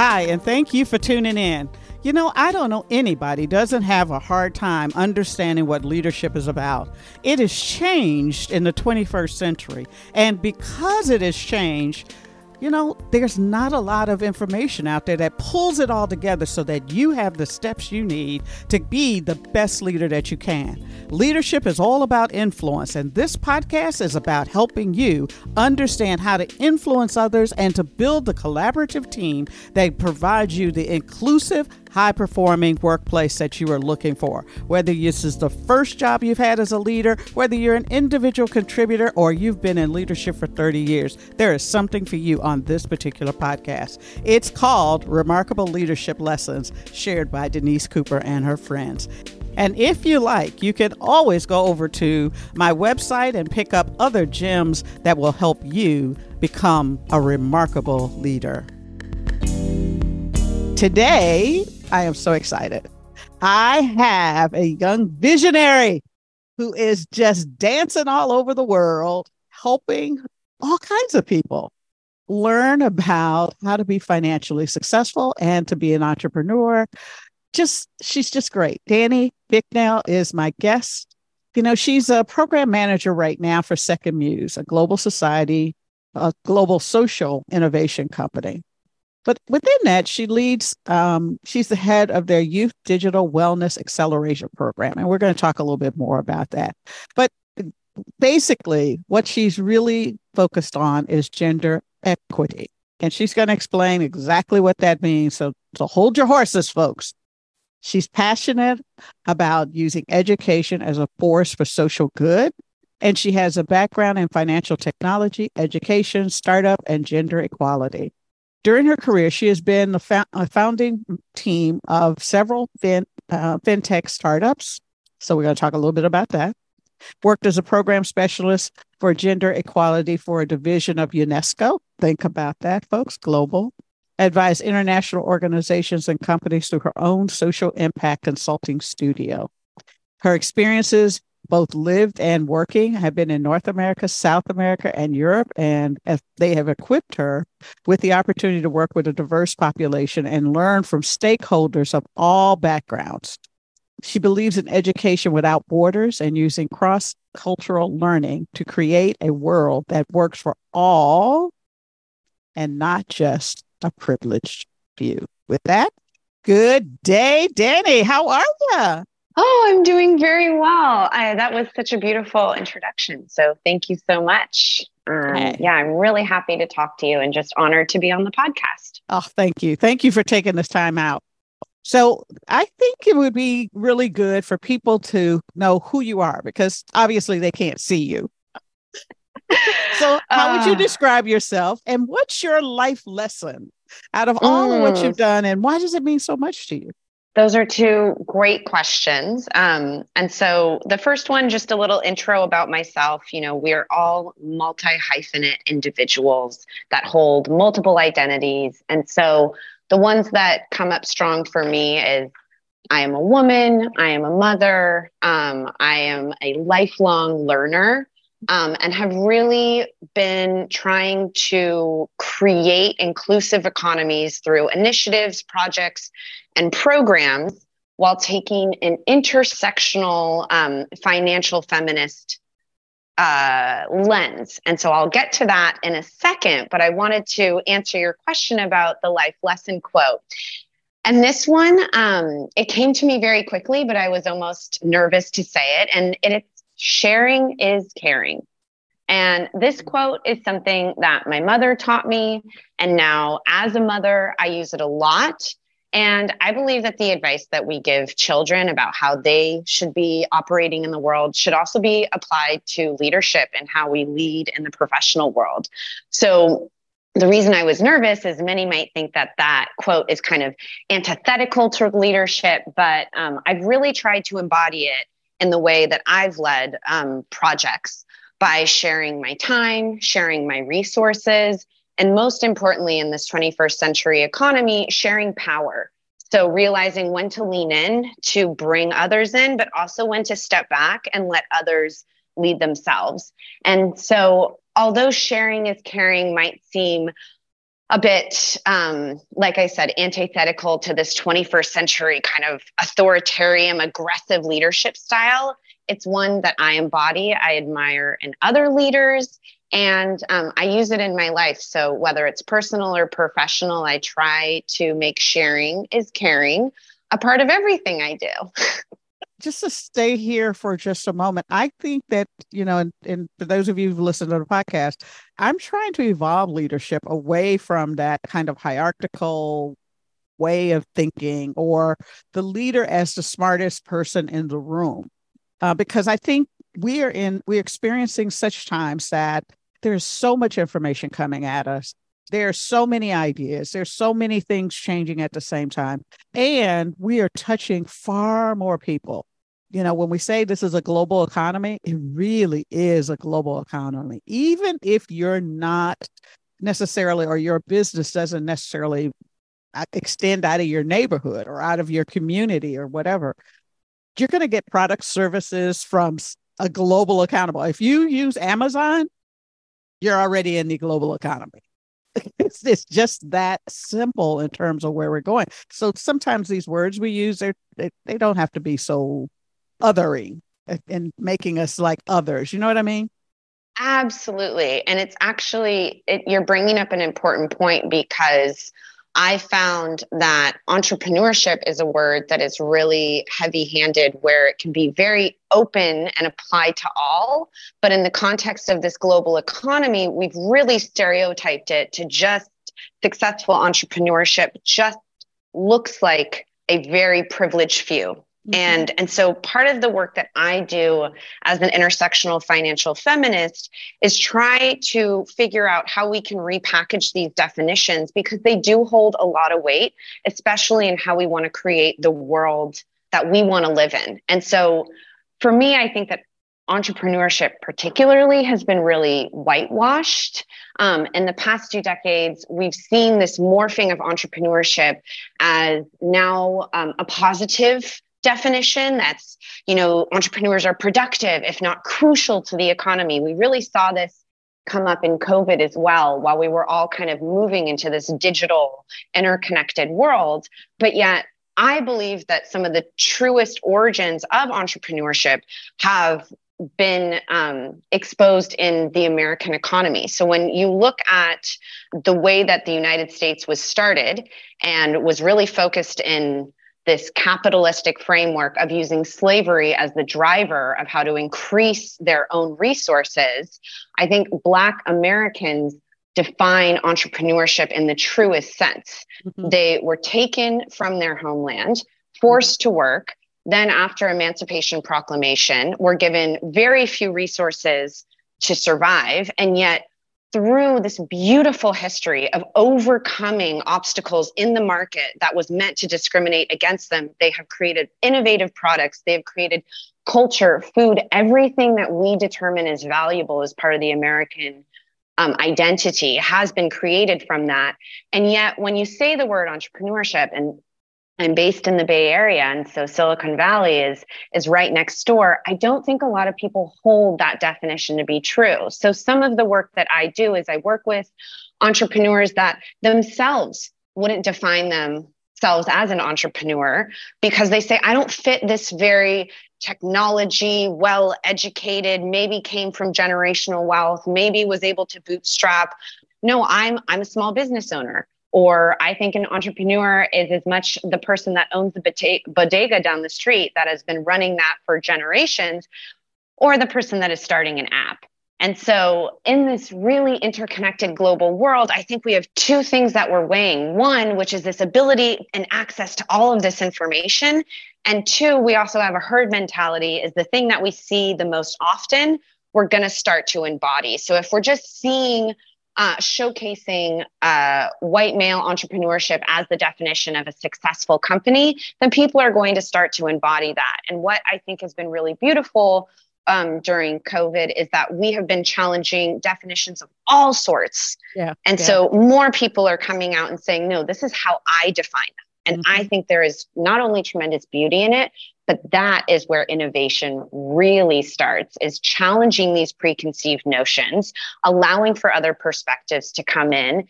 Hi, and thank you for tuning in. You know, I don't know anybody doesn't have a hard time understanding what leadership is about. It has changed in the 21st century. And because it has changed, you know, there's not a lot of information out there that pulls it all together so that you have the steps you need to be the best leader that you can. Leadership is all about influence, and this podcast is about helping you understand how to influence others and to build the collaborative team that provides you the inclusive, high-performing workplace that you are looking for. Whether this is the first job you've had as a leader, whether you're an individual contributor, or you've been in leadership for 30 years, there is something for you on this particular podcast. It's called Remarkable Leadership Lessons, shared by Denise Cooper and her friends. And if you like, you can always go over to my website and pick up other gems that will help you become a remarkable leader. Today, I am so excited. I have a young visionary who is just dancing all over the world, helping all kinds of people learn about how to be financially successful and to be an entrepreneur. She's just great. Dani Bicknell is my guest. You know, she's a program manager right now for Second Muse, a global social innovation company. But within that, she leads, she's the head of their Youth Digital Wellness Acceleration Program. And we're going to talk a little bit more about that. But basically, what she's really focused on is gender equity. And she's going to explain exactly what that means. So hold your horses, folks. She's passionate about using education as a force for social good. And she has a background in financial technology, education, startup, and gender equality. During her career, she has been a founding team of several fintech startups. So we're going to talk a little bit about that. Worked as a program specialist for gender equality for a division of UNESCO. Think about that, folks. Global. Advised international organizations and companies through her own social impact consulting studio. Her experiences, both lived and working, have been in North America, South America, and Europe, and they have equipped her with the opportunity to work with a diverse population and learn from stakeholders of all backgrounds. She believes in education without borders and using cross-cultural learning to create a world that works for all and not just a privileged few. With that, good day, Dani. How are you? Oh, I'm doing very well. That was such a beautiful introduction. So thank you so much. Yeah, I'm really happy to talk to you and just honored to be on the podcast. Oh, thank you. Thank you for taking this time out. So I think it would be really good for people to know who you are, because obviously they can't see you. So how would you describe yourself, and what's your life lesson out of all of what you've done, and why does it mean so much to you? Those are two great questions. And so the first one, just a little intro about myself. You know, we're all multi-hyphenate individuals that hold multiple identities. And so the ones that come up strong for me is I am a woman, I am a mother, I am a lifelong learner, and have really been trying to create inclusive economies through initiatives, projects, and programs, while taking an intersectional financial feminist lens. And so I'll get to that in a second, but I wanted to answer your question about the life lesson quote. And this one, it came to me very quickly, but I was almost nervous to say it. And it's sharing is caring. And this quote is something that my mother taught me. And now as a mother, I use it a lot. And I believe that the advice that we give children about how they should be operating in the world should also be applied to leadership and how we lead in the professional world. So the reason I was nervous is many might think that that quote is kind of antithetical to leadership, but I've really tried to embody it in the way that I've led projects by sharing my time, sharing my resources, and most importantly, in this 21st century economy, sharing power. So realizing when to lean in to bring others in, but also when to step back and let others lead themselves. And so although sharing is caring might seem a bit, like I said, antithetical to this 21st century kind of authoritarian, aggressive leadership style. It's one that I embody, I admire in other leaders, and I use it in my life. So whether it's personal or professional, I try to make sharing is caring a part of everything I do. Just to stay here for just a moment, I think that, you know, and for those of you who've listened to the podcast, I'm trying to evolve leadership away from that kind of hierarchical way of thinking or the leader as the smartest person in the room. Because I think we're experiencing such times that there's so much information coming at us. There are so many ideas. There's so many things changing at the same time. And we are touching far more people. You know, when we say this is a global economy, it really is a global economy. Even if you're not necessarily, or your business doesn't necessarily extend out of your neighborhood or out of your community or whatever, you're going to get product services from a global economy. If you use Amazon, you're already in the global economy. It's just that simple in terms of where we're going. So sometimes these words we use, they don't have to be so othering and making us like others. You know what I mean? Absolutely. And it's actually, you're bringing up an important point, because I found that entrepreneurship is a word that is really heavy-handed, where it can be very open and apply to all. But in the context of this global economy, we've really stereotyped it to just successful entrepreneurship just looks like a very privileged few. Mm-hmm. And so part of the work that I do as an intersectional financial feminist is try to figure out how we can repackage these definitions, because they do hold a lot of weight, especially in how we want to create the world that we want to live in. And so for me, I think that entrepreneurship particularly has been really whitewashed. In the past 2 decades, we've seen this morphing of entrepreneurship as now a positive definition that's, you know, entrepreneurs are productive, if not crucial to the economy. We really saw this come up in COVID as well, while we were all kind of moving into this digital interconnected world. But yet I believe that some of the truest origins of entrepreneurship have been exposed in the American economy. So when you look at the way that the United States was started and was really focused in this capitalistic framework of using slavery as the driver of how to increase their own resources, I think Black Americans define entrepreneurship in the truest sense. Mm-hmm. They were taken from their homeland, forced to work, then after Emancipation Proclamation, were given very few resources to survive, and yet through this beautiful history of overcoming obstacles in the market that was meant to discriminate against them, they have created innovative products. They have created culture, food, everything that we determine is valuable as part of the American identity has been created from that. And yet when you say the word entrepreneurship, and I'm based in the Bay Area, and so Silicon Valley is right next door, I don't think a lot of people hold that definition to be true. So some of the work that I do is I work with entrepreneurs that themselves wouldn't define themselves as an entrepreneur, because they say, I don't fit this very technology, well-educated, maybe came from generational wealth, maybe was able to bootstrap. No, I'm a small business owner. Or I think an entrepreneur is as much the person that owns the bodega down the street that has been running that for generations, or the person that is starting an app. And so in this really interconnected global world, I think we have 2 things that we're weighing. 1, which is this ability and access to all of this information. And 2, we also have a herd mentality, is the thing that we see the most often, we're going to start to embody. So if we're just seeing showcasing white male entrepreneurship as the definition of a successful company, then people are going to start to embody that. And what I think has been really beautiful during COVID is that we have been challenging definitions of all sorts. So more people are coming out and saying, no, this is how I define them. And I think there is not only tremendous beauty in it, but that is where innovation really starts, is challenging these preconceived notions, allowing for other perspectives to come in,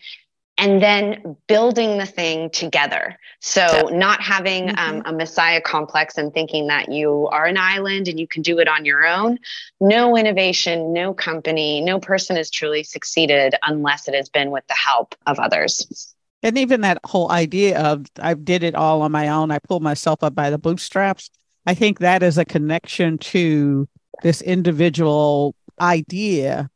and then building the thing together. So not having a messiah complex and thinking that you are an island and you can do it on your own. No innovation, no company, no person has truly succeeded unless it has been with the help of others. And even that whole idea of I did it all on my own, I pulled myself up by the bootstraps. I think that is a connection to this individual idea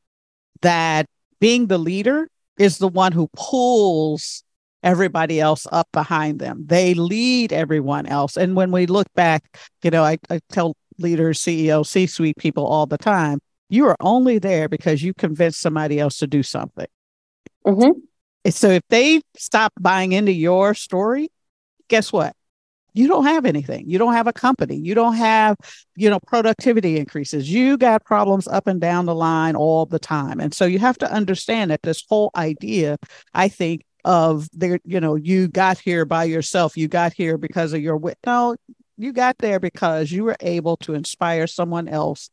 that being the leader is the one who pulls everybody else up behind them. They lead everyone else. And when we look back, you know, I tell leaders, CEOs, C-suite people all the time, you are only there because you convinced somebody else to do something. Mm-hmm. So if they stop buying into your story, guess what? You don't have anything. You don't have a company. You don't have, you know, productivity increases. You got problems up and down the line all the time. And so you have to understand that this whole idea, I think, of there, you know, you got here by yourself. You got here because of your wit. No, you got there because you were able to inspire someone else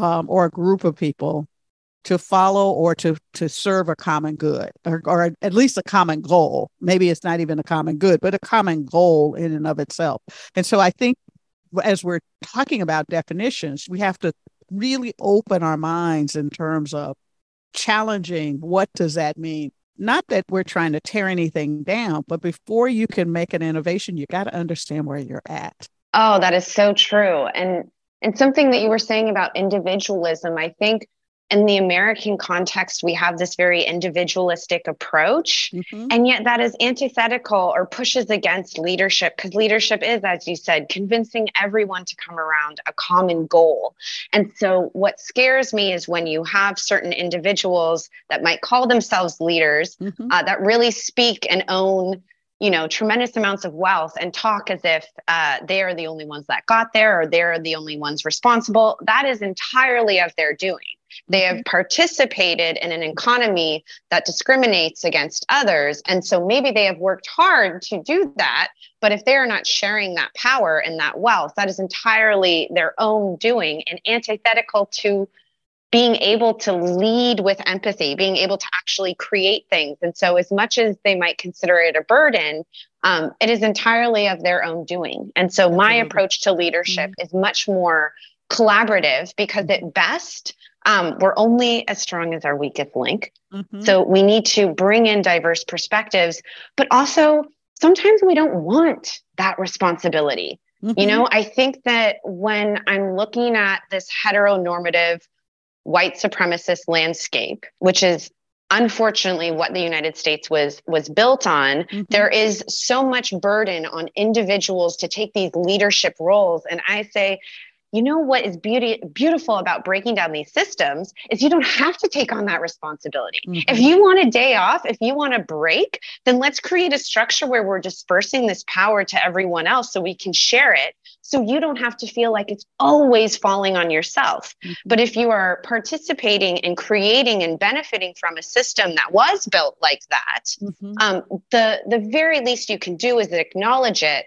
or a group of people to follow or to serve a common good or at least a common goal. Maybe it's not even a common good, but a common goal in and of itself. And so I think as we're talking about definitions, we have to really open our minds in terms of challenging what does that mean? Not that we're trying to tear anything down, but before you can make an innovation, you got to understand where you're at. Oh, that is so true. And something that you were saying about individualism, I think in the American context, we have this very individualistic approach, mm-hmm. and yet that is antithetical or pushes against leadership, because leadership is, as you said, convincing everyone to come around a common goal. And so what scares me is when you have certain individuals that might call themselves leaders, mm-hmm. That really speak and own, you know, tremendous amounts of wealth and talk as if they are the only ones that got there or they're the only ones responsible. That is entirely of their doing. They have participated in an economy that discriminates against others. And so maybe they have worked hard to do that, but if they are not sharing that power and that wealth, that is entirely their own doing and antithetical to being able to lead with empathy, being able to actually create things. And so as much as they might consider it a burden, it is entirely of their own doing. And so my approach to leadership is much more collaborative, because at best, we're only as strong as our weakest link. Mm-hmm. So we need to bring in diverse perspectives, but also sometimes we don't want that responsibility. Mm-hmm. You know, I think that when I'm looking at this heteronormative white supremacist landscape, which is unfortunately what the United States was built on, mm-hmm. there is so much burden on individuals to take these leadership roles. And I say, you know what is beautiful about breaking down these systems is you don't have to take on that responsibility. Mm-hmm. If you want a day off, if you want a break, then let's create a structure where we're dispersing this power to everyone else so we can share it, so you don't have to feel like it's always falling on yourself. Mm-hmm. But if you are participating and creating and benefiting from a system that was built like that, mm-hmm. The very least you can do is acknowledge it.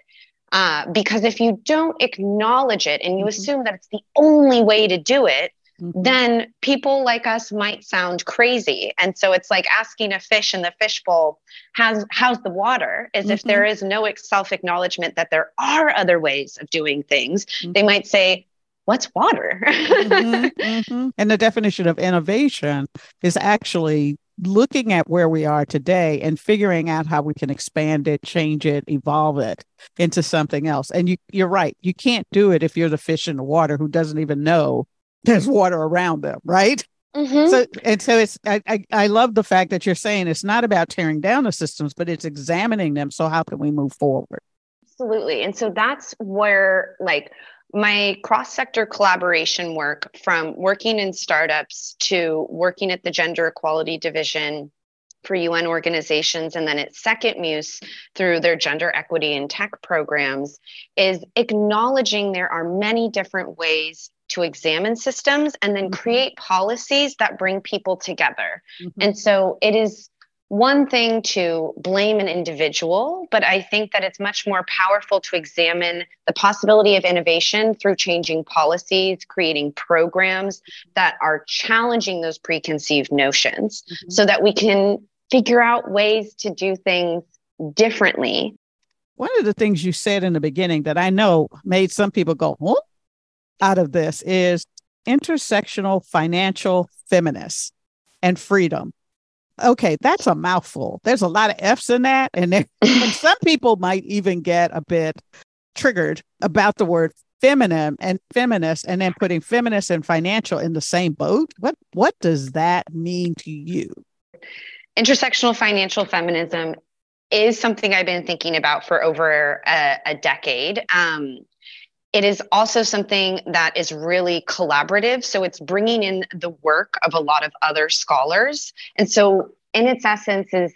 Because if you don't acknowledge it and you mm-hmm. assume that it's the only way to do it, mm-hmm. then people like us might sound crazy. And so it's like asking a fish in the fishbowl, how's the water? As mm-hmm. if there is no self-acknowledgement that there are other ways of doing things, mm-hmm. they might say, what's water? mm-hmm. Mm-hmm. And the definition of innovation is actually looking at where we are today and figuring out how we can expand it, change it, evolve it into something else. And you're right. You can't do it if you're the fish in the water who doesn't even know there's water around them, right? Mm-hmm. So it's I love the fact that you're saying it's not about tearing down the systems, but it's examining them. So how can we move forward? Absolutely. And so that's where my cross-sector collaboration work, from working in startups to working at the Gender Equality Division for UN organizations, and then at Second Muse through their gender equity and tech programs, is acknowledging there are many different ways to examine systems and then create policies that bring people together. Mm-hmm. And so it is one thing to blame an individual, but I think that it's much more powerful to examine the possibility of innovation through changing policies, creating programs that are challenging those preconceived notions, mm-hmm. so that we can figure out ways to do things differently. One of the things you said in the beginning that I know made some people go, huh? Out of this is intersectional financial feminists and freedom. Okay, that's a mouthful. There's a lot of F's in that. And some people might even get a bit triggered about the word feminine and feminist, and then putting feminist and financial in the same boat. What does that mean to you? Intersectional financial feminism is something I've been thinking about for over a decade. It is also something that is really collaborative. So it's bringing in the work of a lot of other scholars. And so in its essence is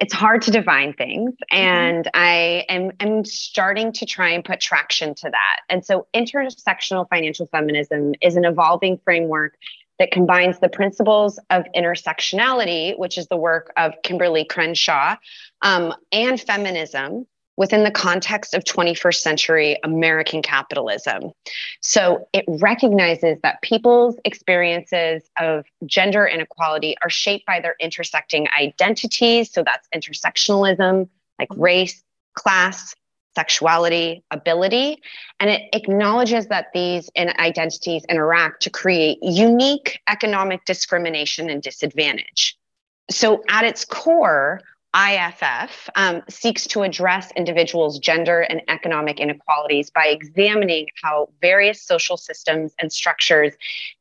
it's hard to define things. And I'm starting to try and put traction to that. And so intersectional financial feminism is an evolving framework that combines the principles of intersectionality, which is the work of Kimberlé Crenshaw, and feminism within the context of 21st century American capitalism. So it recognizes that people's experiences of gender inequality are shaped by their intersecting identities. So that's intersectionalism, like race, class, sexuality, ability. And it acknowledges that these identities interact to create unique economic discrimination and disadvantage. So at its core, IFF seeks to address individuals' gender and economic inequalities by examining how various social systems and structures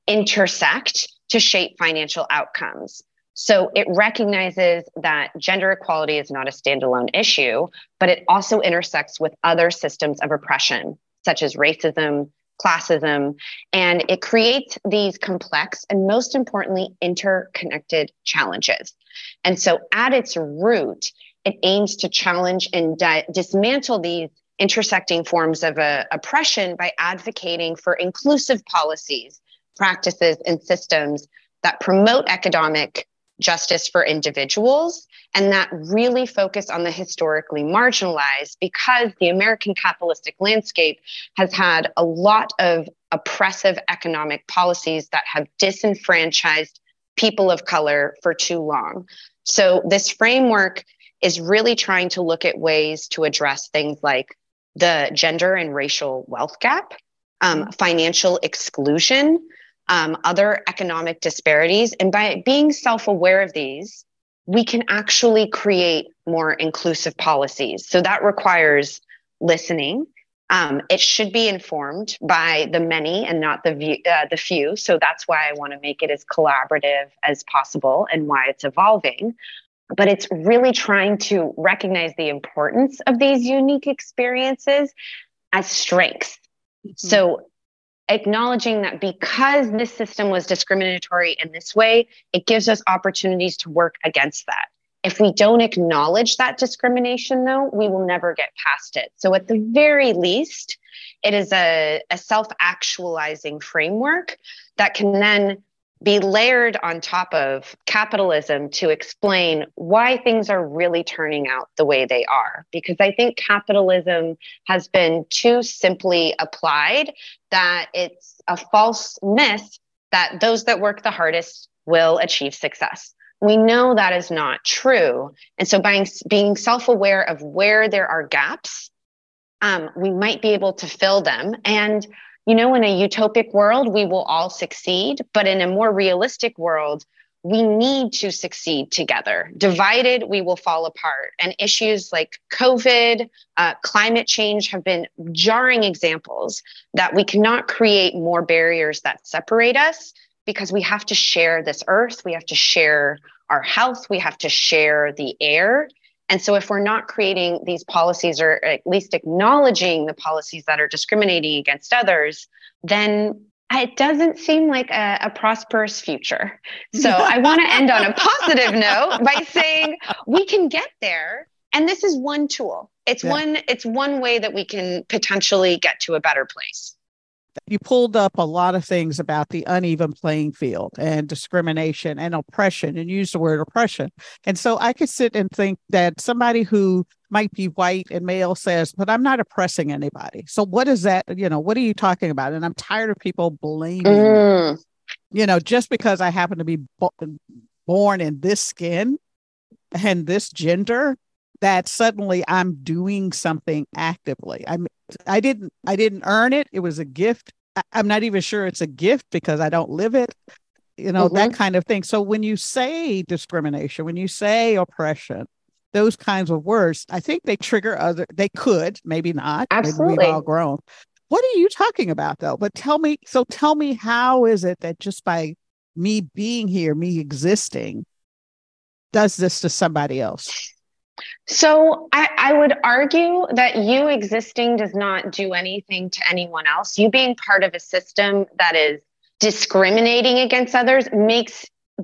intersect to shape financial outcomes. So it recognizes that gender equality is not a standalone issue, but it also intersects with other systems of oppression, such as racism, classism, and it creates these complex and, most importantly, interconnected challenges. And so at its root, it aims to challenge and dismantle these intersecting forms of oppression by advocating for inclusive policies, practices, and systems that promote economic justice for individuals, and that really focus on the historically marginalized, because the American capitalistic landscape has had a lot of oppressive economic policies that have disenfranchised people of color for too long. So this framework is really trying to look at ways to address things like the gender and racial wealth gap, financial exclusion, other economic disparities. And by being self-aware of these, we can actually create more inclusive policies. So that requires listening. It should be informed by the many and not the few. So that's why I want to make it as collaborative as possible and why it's evolving. But it's really trying to recognize the importance of these unique experiences as strengths. Mm-hmm. So acknowledging that because this system was discriminatory in this way, it gives us opportunities to work against that. If we don't acknowledge that discrimination, though, we will never get past it. So at the very least, it is a self-actualizing framework that can then be layered on top of capitalism to explain why things are really turning out the way they are. Because I think capitalism has been too simply applied that it's a false myth that those that work the hardest will achieve success. We know that is not true. And so by being self-aware of where there are gaps, we might be able to fill them. And you know, in a utopic world, we will all succeed. But in a more realistic world, we need to succeed together. Divided, we will fall apart. And issues like COVID, climate change have been jarring examples that we cannot create more barriers that separate us, because we have to share this earth. We have to share our health. We have to share the air. And so if we're not creating these policies, or at least acknowledging the policies that are discriminating against others, then it doesn't seem like a prosperous future. So I want to end on a positive note by saying we can get there. And this is one tool. It's one way that we can potentially get to a better place. You pulled up a lot of things about the uneven playing field and discrimination and oppression, and used the word oppression. And so I could sit and think that somebody who might be white and male says, but I'm not oppressing anybody. So what is that? You know, what are you talking about? And I'm tired of people blaming, you know, just because I happen to be born in this skin, and this gender that suddenly I'm doing something actively. I didn't earn it. It was a gift. I'm not even sure it's a gift because I don't live it, you know, that kind of thing. So when you say discrimination, when you say oppression, those kinds of words, I think they trigger other, they could, maybe not. Absolutely. Maybe we've all grown. What are you talking about though? But tell me how is it that just by me being here, me existing, does this to somebody else? So I would argue that you existing does not do anything to anyone else. You being part of a system that is discriminating against others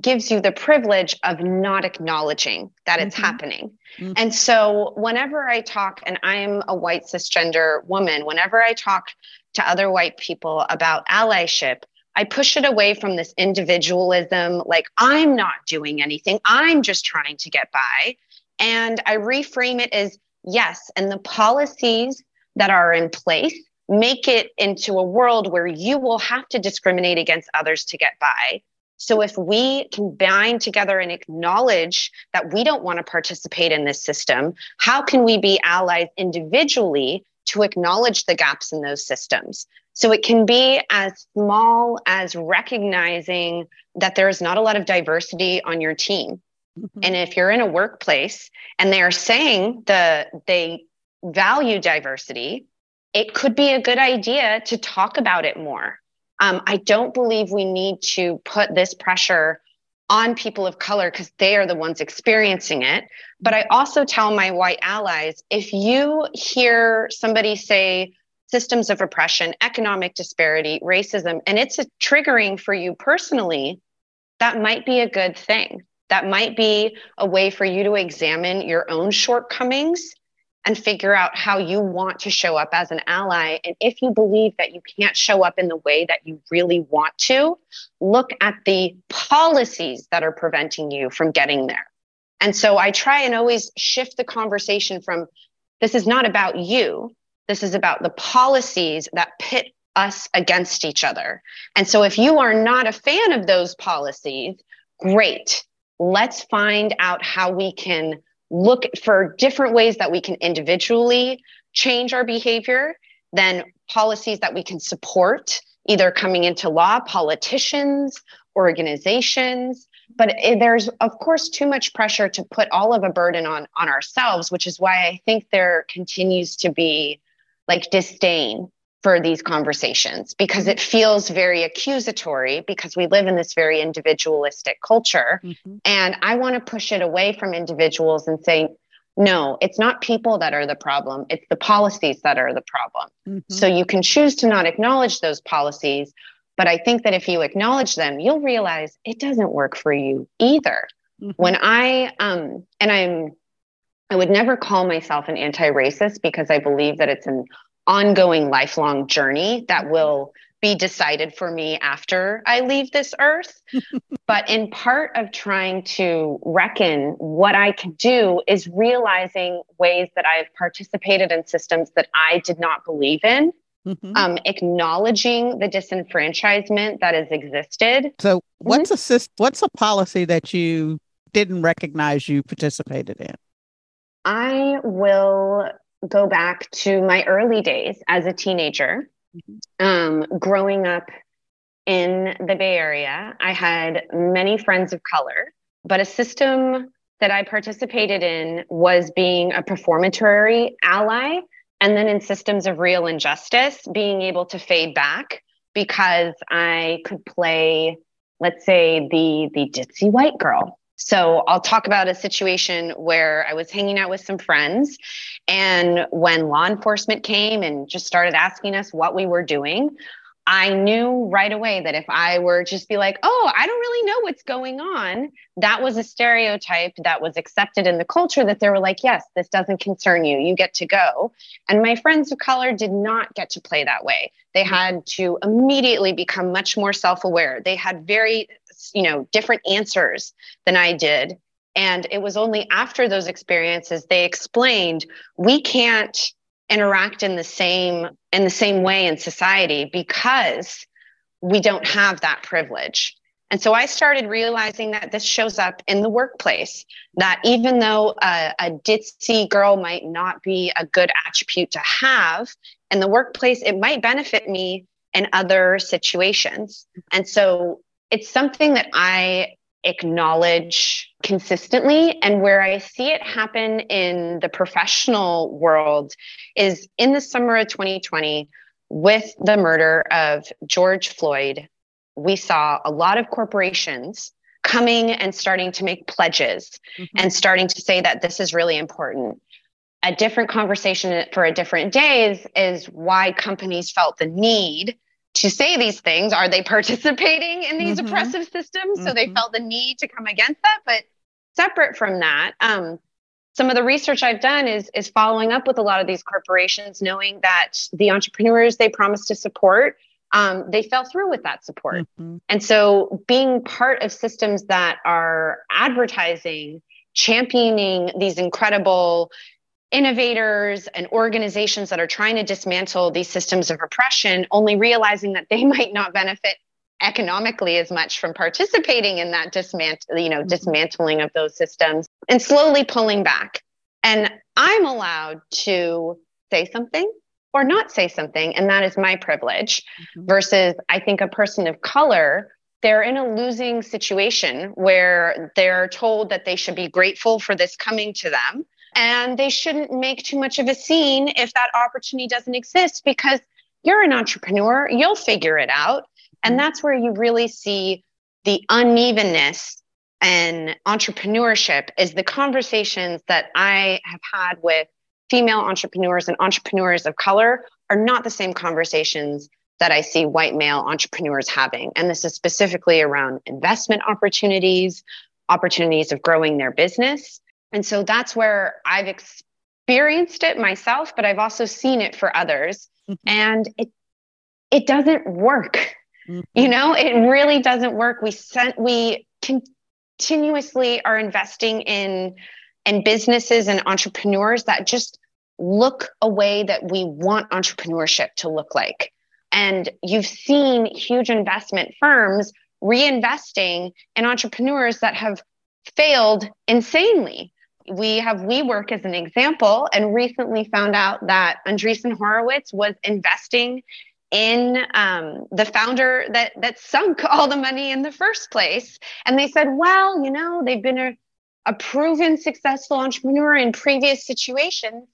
gives you the privilege of not acknowledging that it's happening. Mm-hmm. And so whenever I talk, and I'm a white cisgender woman, whenever I talk to other white people about allyship, I push it away from this individualism, like I'm not doing anything, I'm just trying to get by. And I reframe it as yes, and the policies that are in place make it into a world where you will have to discriminate against others to get by. So if we can bind together and acknowledge that we don't want to participate in this system, how can we be allies individually to acknowledge the gaps in those systems? So it can be as small as recognizing that there is not a lot of diversity on your team. Mm-hmm. And if you're in a workplace and they are saying that they value diversity, it could be a good idea to talk about it more. I don't believe we need to put this pressure on people of color because they are the ones experiencing it. But I also tell my white allies, if you hear somebody say systems of oppression, economic disparity, racism, and it's a triggering for you personally, that might be a good thing. That might be a way for you to examine your own shortcomings and figure out how you want to show up as an ally. And if you believe that you can't show up in the way that you really want to, look at the policies that are preventing you from getting there. And so I try and always shift the conversation from, this is not about you, this is about the policies that pit us against each other. And so if you are not a fan of those policies, great. Let's find out how we can look for different ways that we can individually change our behavior, then policies that we can support, either coming into law, politicians, organizations. But there's, of course, too much pressure to put all of a burden on ourselves, which is why I think there continues to be like disdain for these conversations, because it feels very accusatory because we live in this very individualistic culture. Mm-hmm. And I want to push it away from individuals and say, no, it's not people that are the problem. It's the policies that are the problem. Mm-hmm. So you can choose to not acknowledge those policies. But I think that if you acknowledge them, you'll realize it doesn't work for you either. Mm-hmm. When I would never call myself an anti-racist because I believe that it's an ongoing lifelong journey that will be decided for me after I leave this earth. But in part of trying to reckon what I can do is realizing ways that I've participated in systems that I did not believe in, acknowledging the disenfranchisement that has existed. So what's a policy that you didn't recognize you participated in? I will go back to my early days as a teenager, growing up in the Bay Area. I had many friends of color, but a system that I participated in was being a performatory ally. And then in systems of real injustice, being able to fade back because I could play, let's say, the ditzy white girl. So I'll talk about a situation where I was hanging out with some friends, and when law enforcement came and just started asking us what we were doing, I knew right away that if I were just be like, oh, I don't really know what's going on, that was a stereotype that was accepted in the culture, that they were like, yes, this doesn't concern you, you get to go. And my friends of color did not get to play that way. They had to immediately become much more self-aware. They had very, different answers than I did. And it was only after those experiences they explained, we can't interact in the same way in society because we don't have that privilege. And so I started realizing that this shows up in the workplace, that even though a ditzy girl might not be a good attribute to have in the workplace, it might benefit me in other situations. And so it's something that I acknowledge consistently, and where I see it happen in the professional world is in the summer of 2020 with the murder of George Floyd. We saw a lot of corporations coming and starting to make pledges and starting to say that this is really important. A different conversation for a different day is why companies felt the need to say these things. Are they participating in these oppressive systems? So they felt the need to come against that. But separate from that, some of the research I've done is following up with a lot of these corporations, knowing that the entrepreneurs they promised to support, they fell through with that support. And so being part of systems that are advertising, championing these incredible innovators and organizations that are trying to dismantle these systems of oppression, only realizing that they might not benefit economically as much from participating in that dismantling of those systems, and slowly pulling back. And I'm allowed to say something or not say something, and that is my privilege, versus I think a person of color, they're in a losing situation where they're told that they should be grateful for this coming to them, and they shouldn't make too much of a scene if that opportunity doesn't exist, because you're an entrepreneur, you'll figure it out. And that's where you really see the unevenness in entrepreneurship, is the conversations that I have had with female entrepreneurs and entrepreneurs of color are not the same conversations that I see white male entrepreneurs having. And this is specifically around investment opportunities, opportunities of growing their business. And so that's where I've experienced it myself, but I've also seen it for others. And it doesn't work. You know, it really doesn't work. We continuously are investing in businesses and entrepreneurs that just look a way that we want entrepreneurship to look like. And you've seen huge investment firms reinvesting in entrepreneurs that have failed insanely. We have WeWork as an example, and recently found out that Andreessen Horowitz was investing in the founder that sunk all the money in the first place. And they said, well, you know, they've been a proven successful entrepreneur in previous situations.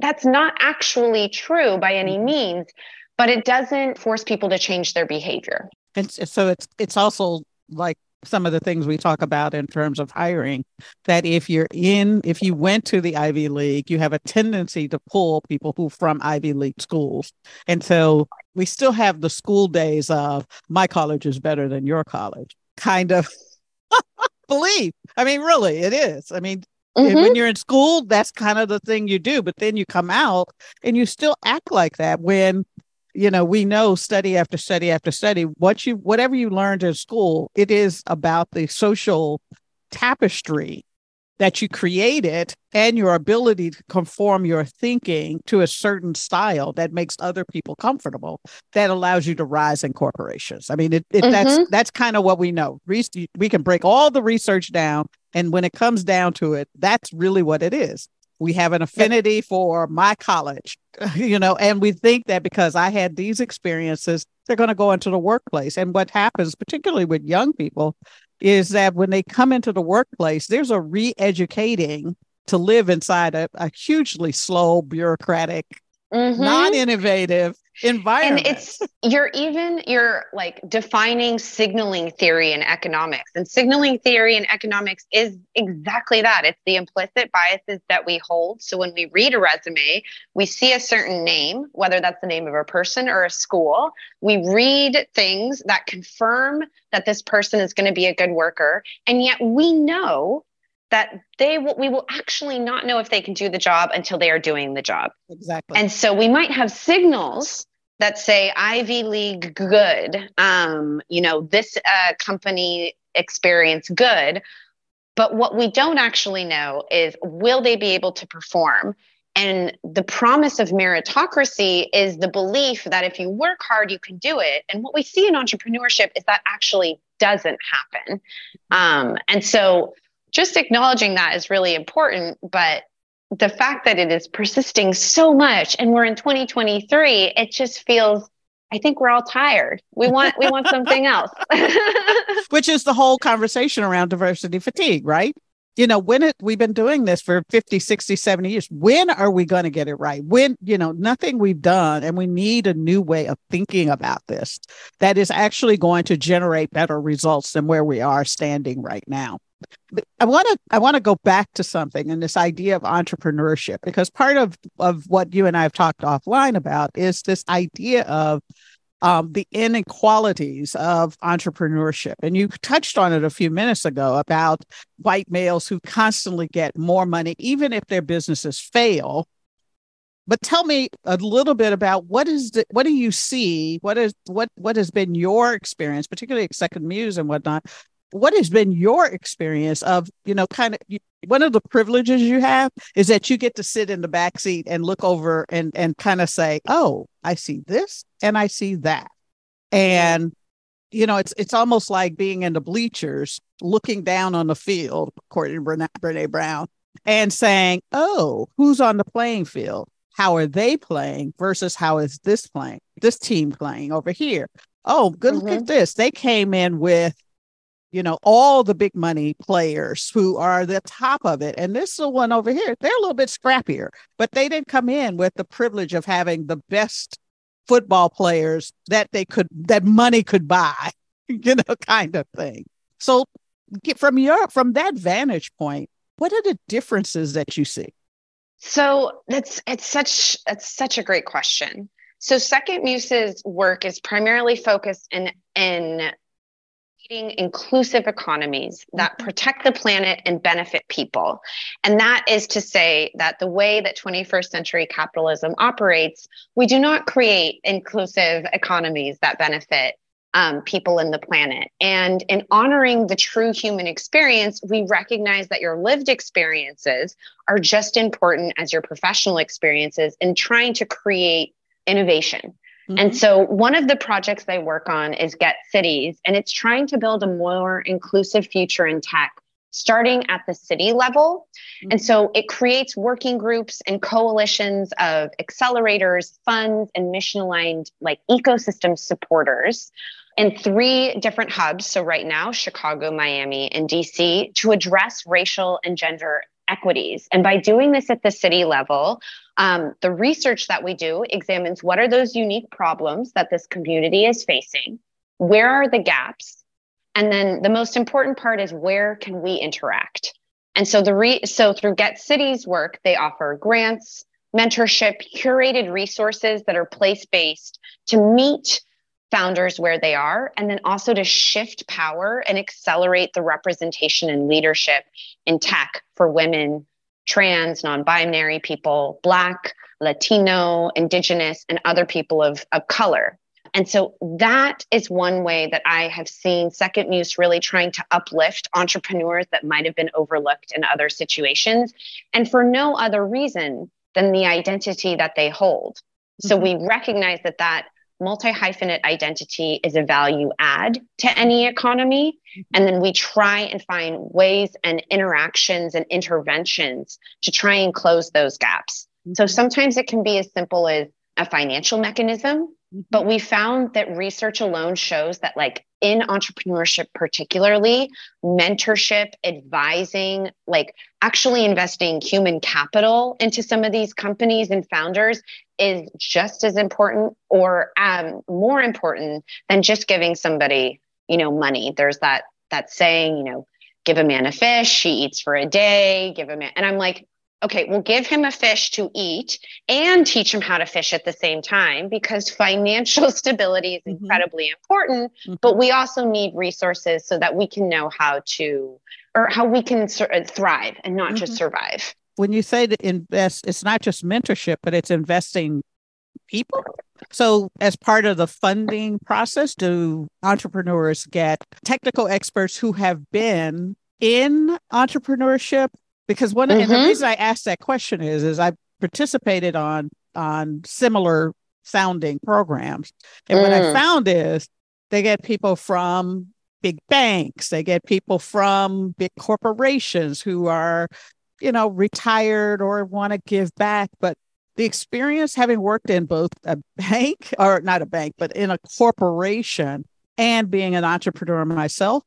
That's not actually true by any means, but it doesn't force people to change their behavior. And so it's also like some of the things we talk about in terms of hiring, that if you went to the Ivy League, you have a tendency to pull people who from Ivy League schools. And so we still have the school days of my college is better than your college kind of belief. I mean, really, it is. I mean, when you're in school, that's kind of the thing you do, but then you come out and you still act like that when, you know, we know study after study after study, whatever you learned in school, it is about the social tapestry that you created and your ability to conform your thinking to a certain style that makes other people comfortable, that allows you to rise in corporations. I mean, that's kind of what we know. We can break all the research down, and when it comes down to it, that's really what it is. We have an affinity for my college, you know, and we think that because I had these experiences, they're going to go into the workplace. And what happens, particularly with young people, is that when they come into the workplace, there's a re-educating to live inside a hugely slow, bureaucratic, non-innovative environment. And you're like defining signaling theory in economics. And signaling theory in economics is exactly that. It's the implicit biases that we hold. So when we read a resume, we see a certain name, whether that's the name of a person or a school. We read things that confirm that this person is going to be a good worker. And yet we know that we will actually not know if they can do the job until they are doing the job. Exactly. And so we might have signals that say Ivy League good, you know, this company experience good, but what we don't actually know is, will they be able to perform? And the promise of meritocracy is the belief that if you work hard, you can do it. And what we see in entrepreneurship is that actually doesn't happen. And so just acknowledging that is really important, but the fact that it is persisting so much and we're in 2023, it just feels, I think we're all tired. We want something else. Which is the whole conversation around diversity fatigue, right? You know, we've been doing this for 50, 60, 70 years. When are we going to get it right? Nothing we've done, and we need a new way of thinking about this that is actually going to generate better results than where we are standing right now. But I want to go back to something and this idea of entrepreneurship, because part of what you and I have talked offline about is this idea of the inequalities of entrepreneurship. And you touched on it a few minutes ago about white males who constantly get more money, even if their businesses fail. But tell me a little bit about what do you see? What has been your experience, particularly at Second Muse and whatnot? What has been your experience of, one of the privileges you have is that you get to sit in the backseat and look over and kind of say, oh, I see this and I see that. And, it's almost like being in the bleachers, looking down on the field, according to Brene Brown, and saying, oh, who's on the playing field? How are they playing versus how is this team playing over here? Oh, good look at this. They came in with, all the big money players who are the top of it. And this is the one over here. They're a little bit scrappier, but they didn't come in with the privilege of having the best football players that money could buy, kind of thing. So from that vantage point, what are the differences that you see? So it's such a great question. So Second Muse's work is primarily focused in inclusive economies that protect the planet and benefit people. And that is to say that the way that 21st century capitalism operates, we do not create inclusive economies that benefit people and the planet. And in honoring the true human experience, we recognize that your lived experiences are just important as your professional experiences in trying to create innovation. And so one of the projects I work on is Get Cities, and it's trying to build a more inclusive future in tech, starting at the city level. And so it creates working groups and coalitions of accelerators, funds, and mission-aligned ecosystem supporters in 3 different hubs. So right now, Chicago, Miami, and DC, to address racial and gender equities. And by doing this at the city level, the research that we do examines what are those unique problems that this community is facing, where are the gaps, and then the most important part is where can we interact. And so so through Get Cities work, they offer grants, mentorship, curated resources that are place-based to meet founders where they are, and then also to shift power and accelerate the representation and leadership in tech for women, trans, non-binary people, Black, Latino, Indigenous, and other people of color. And so that is one way that I have seen Second Muse really trying to uplift entrepreneurs that might have been overlooked in other situations, and for no other reason than the identity that they hold. So we recognize that multi-hyphenate identity is a value add to any economy. And then we try and find ways and interactions and interventions to try and close those gaps. So sometimes it can be as simple as a financial mechanism, but we found that research alone shows that in entrepreneurship, particularly mentorship, advising, actually investing human capital into some of these companies and founders is just as important or more important than just giving somebody, money. There's that saying, give a man a fish, he eats for a day, give a man. And I'm like, okay, we'll give him a fish to eat and teach him how to fish at the same time, because financial stability is incredibly important, but we also need resources so that we can know how we can thrive and not just survive. When you say to invest, it's not just mentorship, but it's investing people. So as part of the funding process, do entrepreneurs get technical experts who have been in entrepreneurship? Because and the reason I asked that question is I participated on similar sounding programs. And what I found is they get people from big banks. They get people from big corporations who are, you know, retired or want to give back. But the experience having worked in both a bank, or not a bank, but in a corporation, and being an entrepreneur myself,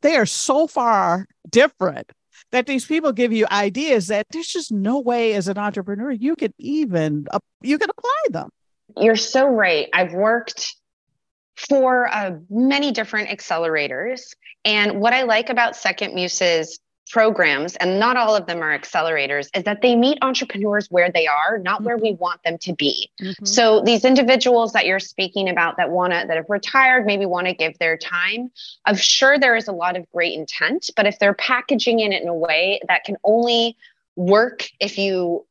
they are so far different that these people give you ideas that there's just no way as an entrepreneur you can apply them. You're so right. I've worked for many different accelerators. And what I like about Second Muse's programs, and not all of them are accelerators, is that they meet entrepreneurs where they are, not where we want them to be. Mm-hmm. So these individuals that you're speaking about that have retired, maybe want to give their time, I'm sure there is a lot of great intent, but if they're packaging it in a way that can only work if you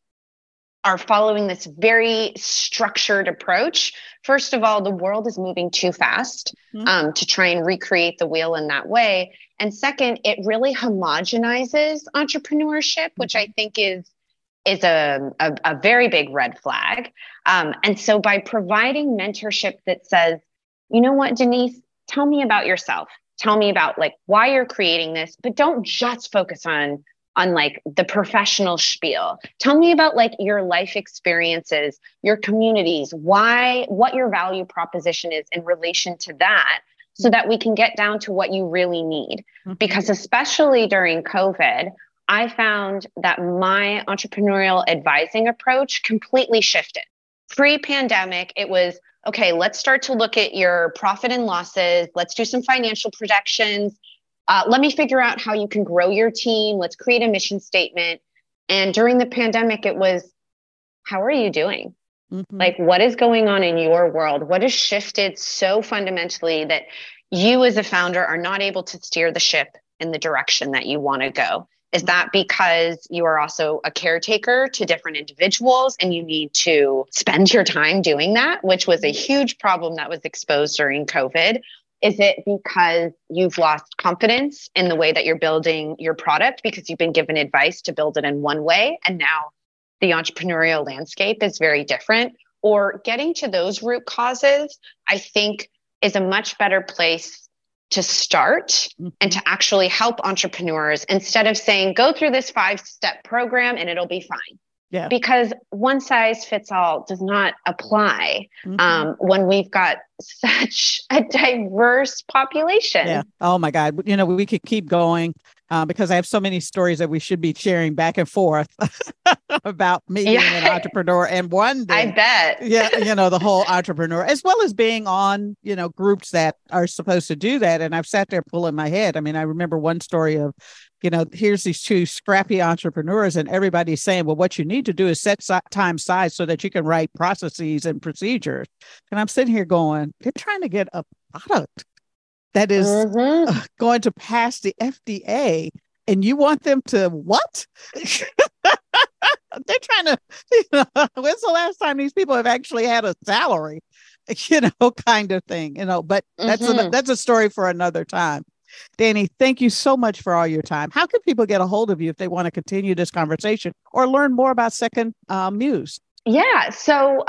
are following this very structured approach. First of all, the world is moving too fast to try and recreate the wheel in that way. And second, it really homogenizes entrepreneurship, which I think is a very big red flag. And so by providing mentorship that says, you know what, Denise, tell me about yourself. Tell me about like why you're creating this, but don't just focus on like the professional spiel. Tell me about like your life experiences, your communities, what your value proposition is in relation to that, so that we can get down to what you really need. Because especially during COVID, I found that my entrepreneurial advising approach completely shifted. Pre-pandemic, it was, okay, let's start to look at your profit and losses. Let's do some financial projections. Let me figure out how you can grow your team. Let's create a mission statement. And during the pandemic, it was, how are you doing? Mm-hmm. Like, what is going on in your world? What has shifted so fundamentally that you as a founder are not able to steer the ship in the direction that you want to go? Is that because you are also a caretaker to different individuals and you need to spend your time doing that, which was a huge problem that was exposed during COVID? Is it because you've lost confidence in the way that you're building your product because you've been given advice to build it in one way and now the entrepreneurial landscape is very different? Or getting to those root causes, I think, is a much better place to start and to actually help entrepreneurs instead of saying, go through this 5-step program and it'll be fine. Yeah. Because one size fits all does not apply when we've got such a diverse population. Yeah. Oh, my God. You know, we could keep going because I have so many stories that we should be sharing back and forth about me being an entrepreneur. And one day, I bet. Yeah, you know, the whole entrepreneur, as well as being on, you know, groups that are supposed to do that. And I've sat there pulling my head. I mean, I remember one story of, you know, here's these two scrappy entrepreneurs and everybody's saying, well, what you need to do is set time aside so that you can write processes and procedures. And I'm sitting here going, they're trying to get a product that is going to pass the FDA and you want them to what? They're trying to, you know, when's the last time these people have actually had a salary, you know, kind of thing, you know, but that's a story for another time. Dani, thank you so much for all your time. How can people get a hold of you if they want to continue this conversation or learn more about Second Muse? Yeah. So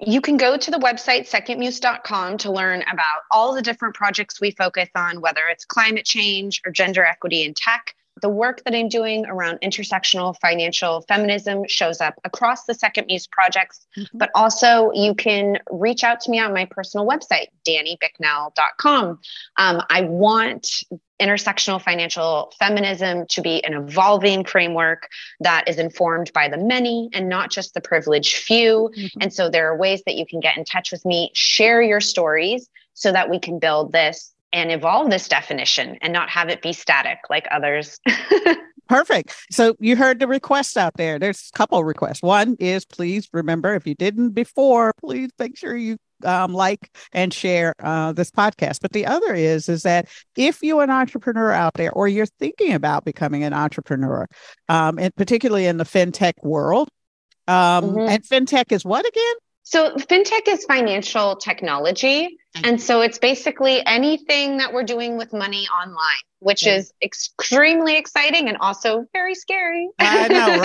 you can go to the website, secondmuse.com, to learn about all the different projects we focus on, whether it's climate change or gender equity in tech. The work that I'm doing around intersectional financial feminism shows up across the Second Muse projects, but also you can reach out to me on my personal website, DaniBicknell.com. I want intersectional financial feminism to be an evolving framework that is informed by the many and not just the privileged few. And so there are ways that you can get in touch with me, share your stories so that we can build this and evolve this definition and not have it be static like others. Perfect. So you heard the request out there. There's a couple of requests. One is, please remember, if you didn't before, please make sure you like and share this podcast. But the other is that if you're an entrepreneur out there or you're thinking about becoming an entrepreneur, and particularly in the fintech world, and fintech is what again? So fintech is financial technology. And so it's basically anything that we're doing with money online, which is extremely exciting and also very scary. I know,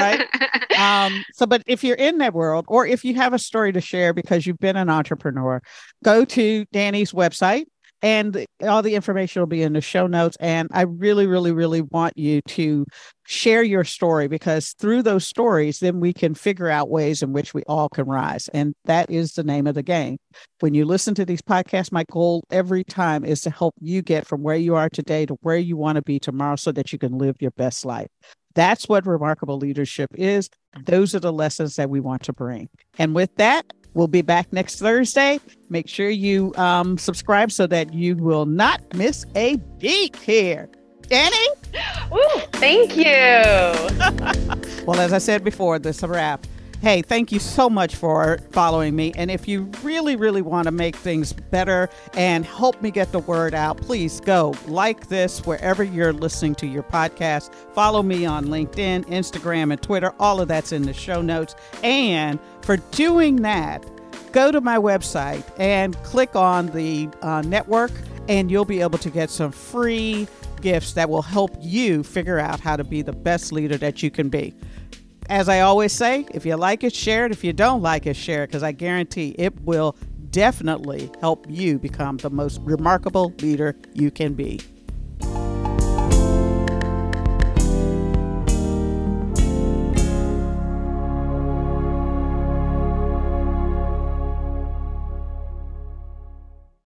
right? So, but if you're in that world or if you have a story to share because you've been an entrepreneur, go to Dani's website. And all the information will be in the show notes. And I really, really, really want you to share your story, because through those stories, then we can figure out ways in which we all can rise. And that is the name of the game. When you listen to these podcasts, my goal every time is to help you get from where you are today to where you want to be tomorrow so that you can live your best life. That's what remarkable leadership is. Those are the lessons that we want to bring. And with that, we'll be back next Thursday. Make sure you subscribe so that you will not miss a beat here. Dani? Ooh, thank you. Well, as I said before, this is a wrap. Hey, thank you so much for following me. And if you really, really want to make things better and help me get the word out, please go like this wherever you're listening to your podcast. Follow me on LinkedIn, Instagram, and Twitter. All of that's in the show notes. And for doing that, go to my website and click on the network, and you'll be able to get some free gifts that will help you figure out how to be the best leader that you can be. As I always say, if you like it, share it. If you don't like it, share it, because I guarantee it will definitely help you become the most remarkable leader you can be.